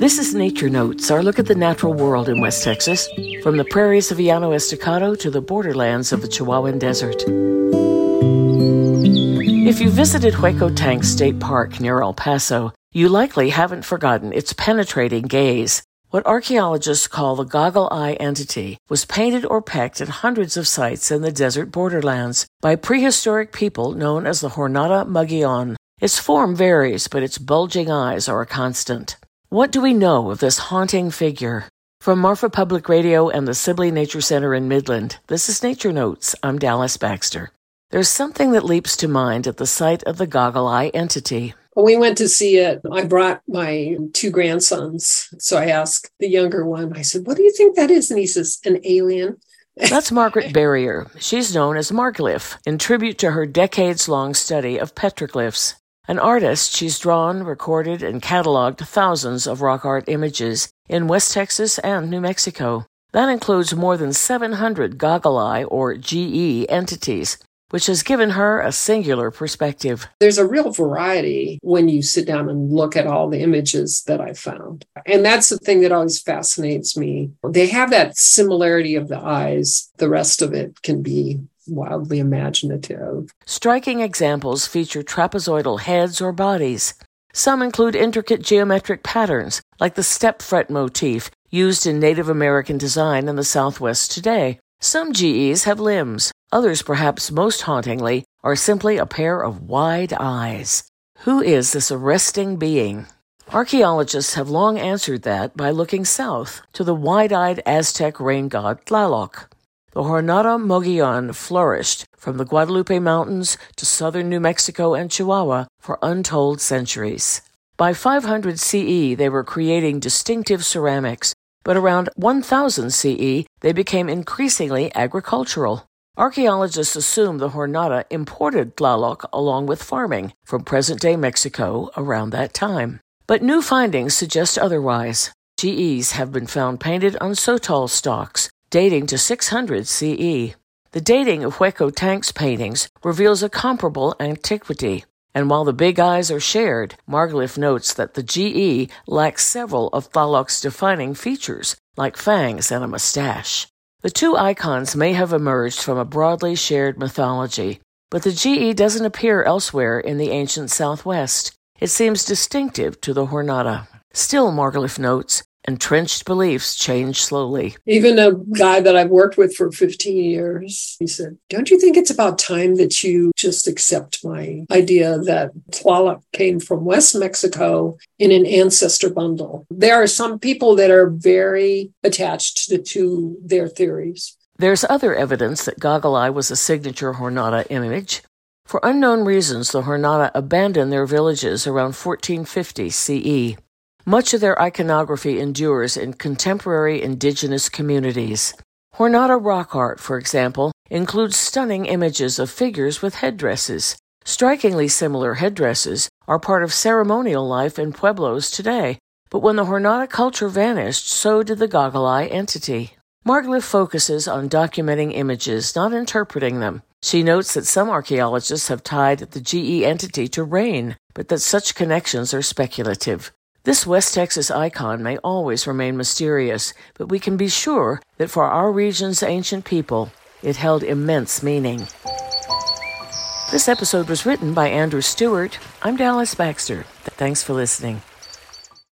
This is Nature Notes, our look at the natural world in West Texas, from the prairies of Llano Estacado to the borderlands of the Chihuahuan Desert. If you visited Hueco Tanks State Park near El Paso, you likely haven't forgotten its penetrating gaze. What archaeologists call the Goggle-Eye Entity was painted or pecked at hundreds of sites in the desert borderlands by prehistoric people known as the Jornada Mogollon. Its form varies, but its bulging eyes are a constant. What do we know of this haunting figure? From Marfa Public Radio and the Sibley Nature Center in Midland, this is Nature Notes. I'm Dallas Baxter. There's something that leaps to mind at the sight of the Goggle-Eye Entity. When we went to see it, I brought my two grandsons. So I asked the younger one, I said, what do you think that is? And he says, an alien. That's Margaret Barrier. She's known as Marglyph, in tribute to her decades-long study of petroglyphs. An artist, she's drawn, recorded, and cataloged thousands of rock art images in West Texas and New Mexico. That includes more than 700 Goggle-Eye, or GE, entities, which has given her a singular perspective. There's a real variety when you sit down and look at all the images that I found. And that's the thing that always fascinates me. They have that similarity of the eyes. The rest of it can be wildly imaginative. Striking examples feature trapezoidal heads or bodies. Some include intricate geometric patterns, like the step fret motif used in Native American design in the Southwest today. Some GEs have limbs. Others, perhaps most hauntingly, are simply a pair of wide eyes. Who is this arresting being? Archaeologists have long answered that by looking south to the wide-eyed Aztec rain god Tlaloc. The Jornada Mogollon flourished from the Guadalupe Mountains to southern New Mexico and Chihuahua for untold centuries. By 500 CE, they were creating distinctive ceramics, but around 1000 CE, they became increasingly agricultural. Archaeologists assume the Jornada imported Tlaloc along with farming from present-day Mexico around that time. But new findings suggest otherwise. GEs have been found painted on Sotol stocks, dating to 600 CE. The dating of Hueco Tanks paintings reveals a comparable antiquity. And while the big eyes are shared, Marglyph notes that the GE lacks several of Tlaloc's defining features, like fangs and a mustache. The two icons may have emerged from a broadly shared mythology, but the GE doesn't appear elsewhere in the ancient Southwest. It seems distinctive to the Jornada. Still, Marglyph notes, entrenched beliefs change slowly. Even a guy that I've worked with for 15 years, he said, don't you think it's about time that you just accept my idea that Tlaloc came from West Mexico in an ancestor bundle? There are some people that are very attached to their theories. There's other evidence that Goggle-Eye was a signature Jornada image. For unknown reasons, the Jornada abandoned their villages around 1450 CE. Much of their iconography endures in contemporary indigenous communities. Jornada rock art, for example, includes stunning images of figures with headdresses. Strikingly similar headdresses are part of ceremonial life in pueblos today, but when the Jornada culture vanished, so did the Goggle-Eye entity. Marglyph focuses on documenting images, not interpreting them. She notes that some archaeologists have tied the GE entity to rain, but that such connections are speculative. This West Texas icon may always remain mysterious, but we can be sure that for our region's ancient people, it held immense meaning. This episode was written by Andrew Stewart. I'm Dallas Baxter. Thanks for listening.